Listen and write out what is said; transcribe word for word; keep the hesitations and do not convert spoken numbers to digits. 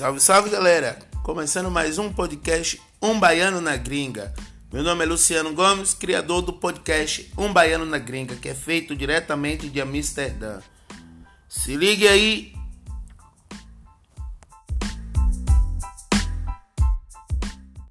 Salve, salve, galera! Começando mais um podcast Um Baiano na Gringa. Meu nome é Luciano Gomes, criador do podcast Um Baiano na Gringa, que é feito diretamente de Amsterdã. Se ligue aí